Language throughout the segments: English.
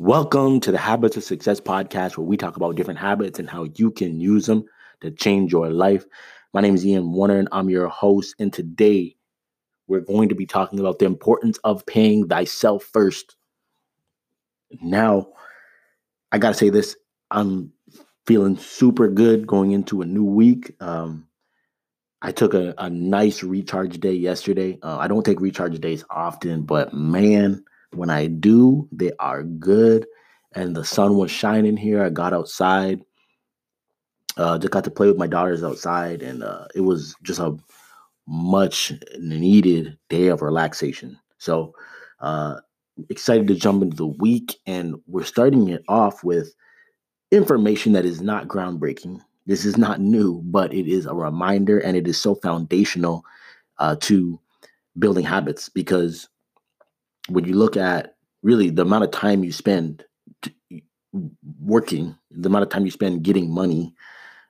Welcome to the Habits of Success podcast, where we talk about different habits and how you can use them to change your life. My name is Ian Warner, and I'm your host. And today we're going to be talking about the importance of paying thyself first. Now, I got to say this. I'm feeling super good going into a new week. I took a nice recharge day yesterday. I don't take recharge days often, but man, when I do, they are good. And the sun was shining here. I got outside. Just got to play with my daughters outside. And it was just a much needed day of relaxation. So excited to jump into the week. And we're starting it off with information that is not groundbreaking. This is not new, but it is a reminder. And it is so foundational to building habits, because when you look at really the amount of time you spend working, the amount of time you spend getting money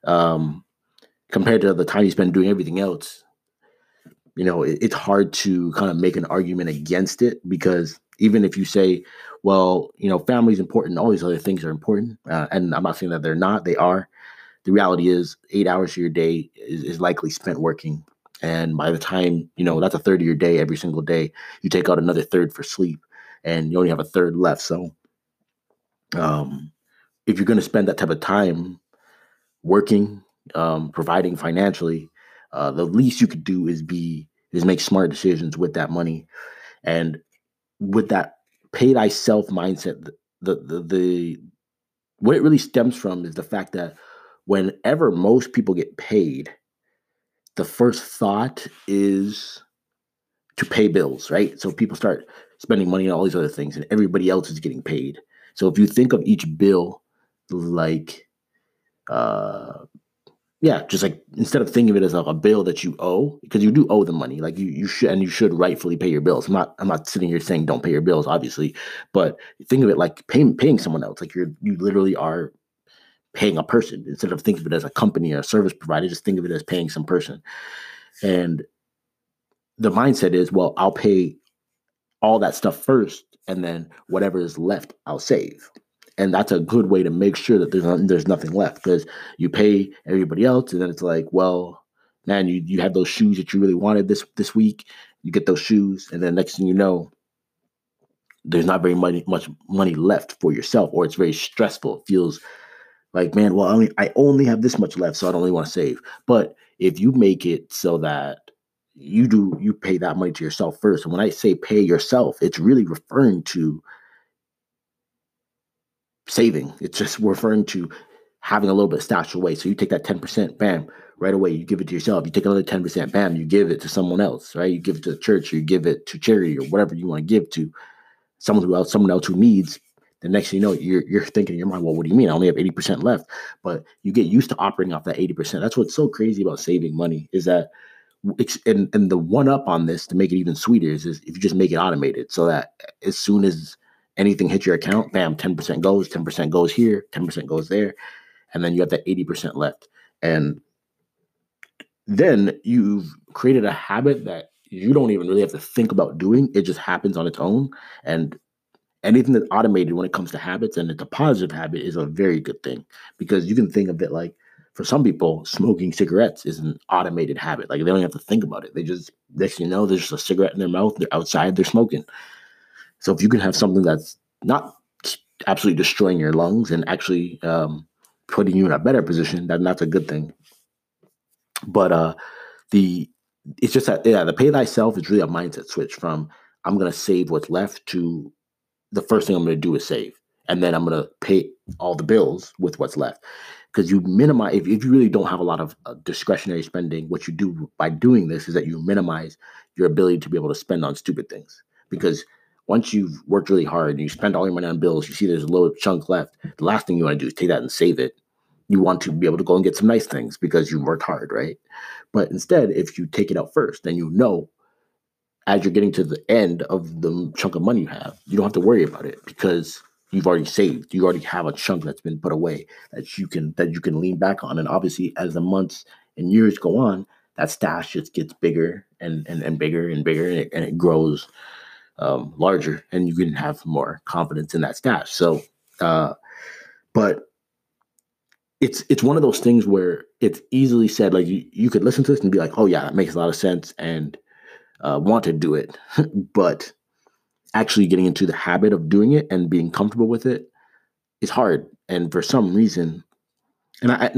compared to the time you spend doing everything else, you know, it's hard to kind of make an argument against it, because even if you say, well, you know, family is important, all these other things are important. And I'm not saying that they're not, they are. The reality is 8 hours of your day is likely spent working. And by the time, you know, that's a third of your day every single day. You take out another third for sleep, and you only have a third left. So if you're going to spend that type of time working, providing financially, the least you could do is make smart decisions with that money. And with that pay thyself mindset, what it really stems from is the fact that whenever most people get paid, the first thought is to pay bills, right? So people start spending money on all these other things, and everybody else is getting paid. So if you think of each bill like, just like, instead of thinking of it as like a bill that you owe, because you do owe the money, like you should rightfully pay your bills. I'm not sitting here saying don't pay your bills, obviously, but think of it like paying someone else, like you literally are paying a person. Instead of thinking of it as a company or a service provider, just think of it as paying some person. And the mindset is, well, I'll pay all that stuff first, and then whatever is left, I'll save. And that's a good way to make sure that there's nothing left, because you pay everybody else, and then it's like, well, man, you had those shoes that you really wanted this week. You get those shoes, and then next thing you know, there's not very much money left for yourself, or it's very stressful. It feels like, man, well, I only have this much left, so I don't really want to save. But if you make it so that you pay that money to yourself first. And when I say pay yourself, it's really referring to saving. It's just referring to having a little bit stashed away. So you take that 10%, bam, right away, you give it to yourself. You take another 10%, bam, you give it to someone else, right? You give it to the church, or you give it to charity, or whatever you want to give to someone else who needs. The next thing you know, you're thinking in your mind, well, what do you mean? I only have 80% left. But you get used to operating off that 80%. That's what's so crazy about saving money, is that and the one up on this, to make it even sweeter, is if you just make it automated, so that as soon as anything hits your account, bam, 10% goes, 10% goes here, 10% goes there. And then you have that 80% left. And then you've created a habit that you don't even really have to think about doing. It just happens on its own. And anything that's automated when it comes to habits, and it's a positive habit, is a very good thing, because you can think of it like, for some people, smoking cigarettes is an automated habit. Like, they don't have to think about it. They just, next thing you know, there's just a cigarette in their mouth. They're outside. They're smoking. So if you can have something that's not absolutely destroying your lungs and actually putting you in a better position, that's a good thing. But it's just that, the pay thyself is really a mindset switch from I'm going to save what's left to the first thing I'm going to do is save. And then I'm going to pay all the bills with what's left. Because you minimize, if you really don't have a lot of discretionary spending, what you do by doing this is that you minimize your ability to be able to spend on stupid things. Because once you've worked really hard and you spend all your money on bills, you see there's a little chunk left. The last thing you want to do is take that and save it. You want to be able to go and get some nice things because you worked hard, right? But instead, if you take it out first, then you know, as you're getting to the end of the chunk of money you have, you don't have to worry about it because you've already saved. You already have a chunk that's been put away that you can lean back on. And obviously, as the months and years go on, that stash just gets bigger and bigger and bigger, and it grows larger, and you can have more confidence in that stash. So, but it's one of those things where it's easily said. Like you could listen to this and be like, oh yeah, that makes a lot of sense, and want to do it, but actually getting into the habit of doing it and being comfortable with it is hard. And for some reason, and I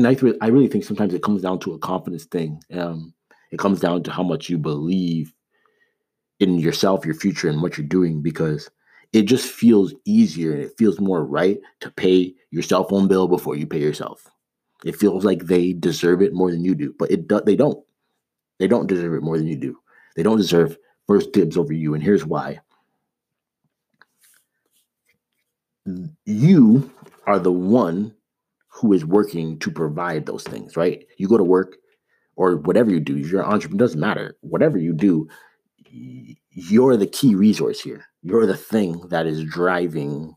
really think sometimes it comes down to a confidence thing. It comes down to how much you believe in yourself, your future, and what you're doing, because it just feels easier and it feels more right to pay your cell phone bill before you pay yourself. It feels like they deserve it more than you do, but they don't. They don't deserve it more than you do. They don't deserve first dibs over you, and here's why. You are the one who is working to provide those things, right? You go to work or whatever you do, you're an entrepreneur, it doesn't matter. Whatever you do, you're the key resource here. You're the thing that is driving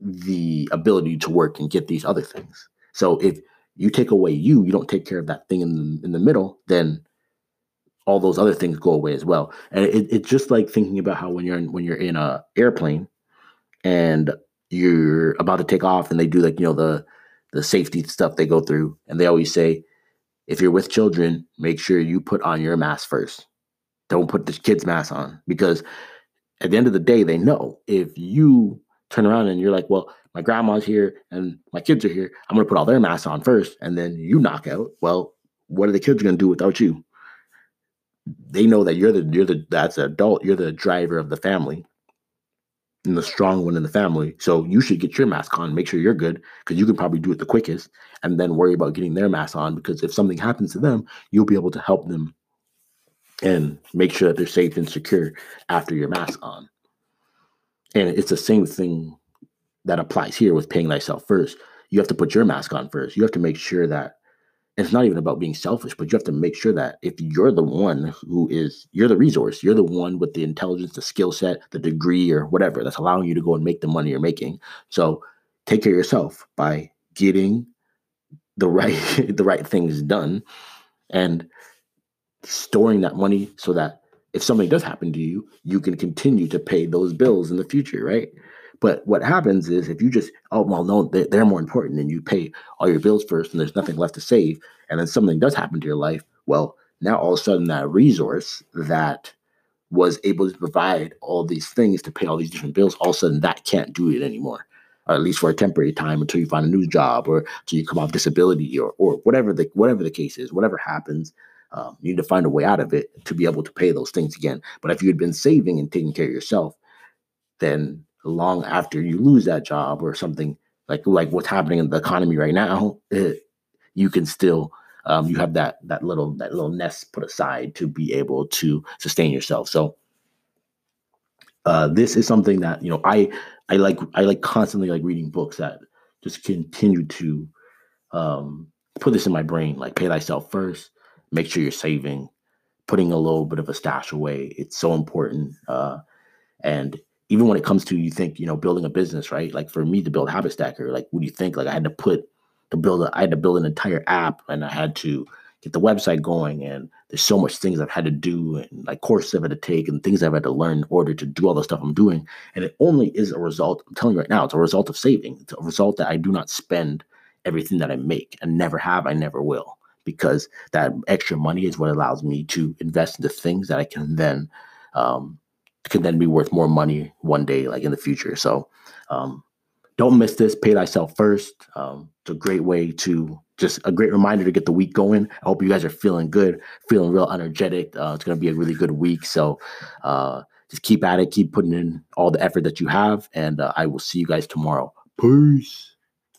the ability to work and get these other things. So if you take away you don't take care of that thing in the middle, then all those other things go away as well. And it's just like thinking about how when you're in a airplane and you're about to take off, and they do the safety stuff they go through, and they always say, if you're with children, make sure you put on your mask first. Don't put the kid's mask on, because at the end of the day, they know if you turn around and you're like, well, my grandma's here and my kids are here, I'm going to put all their masks on first, and then you knock out. Well, what are the kids going to do without you? They know that that's an adult. You're the driver of the family and the strong one in the family. So you should get your mask on, make sure you're good, because you can probably do it the quickest, and then worry about getting their mask on, because if something happens to them, you'll be able to help them and make sure that they're safe and secure after your mask on. And it's the same thing that applies here with paying thyself first. You have to put your mask on first. You have to make sure that it's not even about being selfish, but you have to make sure that if you're the one you're the resource, you're the one with the intelligence, the skill set, the degree, or whatever that's allowing you to go and make the money you're making. So take care of yourself by getting the right things done and storing that money so that if something does happen to you, you can continue to pay those bills in the future, right? But what happens is if you just, oh, well, no, they're more important, and you pay all your bills first and there's nothing left to save, and then something does happen to your life, well, now all of a sudden that resource that was able to provide all these things to pay all these different bills, all of a sudden that can't do it anymore, or at least for a temporary time until you find a new job or until you come off disability or whatever the case is, whatever happens. You need to find a way out of it to be able to pay those things again. But if you had been saving and taking care of yourself, then long after you lose that job or something like what's happening in the economy right now, you can still you have that little nest put aside to be able to sustain yourself. So this is something that I like constantly like reading books that just continue to put this in my brain, like pay thyself first. Make sure you're saving, putting a little bit of a stash away. It's so important. And even when it comes to, you think, building a business, right? Like for me to build Habit Stacker, like, what do you think? Like I had to build an entire app, and I had to get the website going. And there's so much things I've had to do, and like courses I've had to take and things I've had to learn in order to do all the stuff I'm doing. And it only is a result, I'm telling you right now, it's a result of saving. It's a result that I do not spend everything that I make, and never have, I never will. Because that extra money is what allows me to invest into things that I can then be worth more money one day, like in the future. So don't miss this. Pay thyself first. It's a great way to just a great reminder to get the week going. I hope you guys are feeling good, feeling real energetic. It's going to be a really good week. So just keep at it. Keep putting in all the effort that you have. And I will see you guys tomorrow. Peace.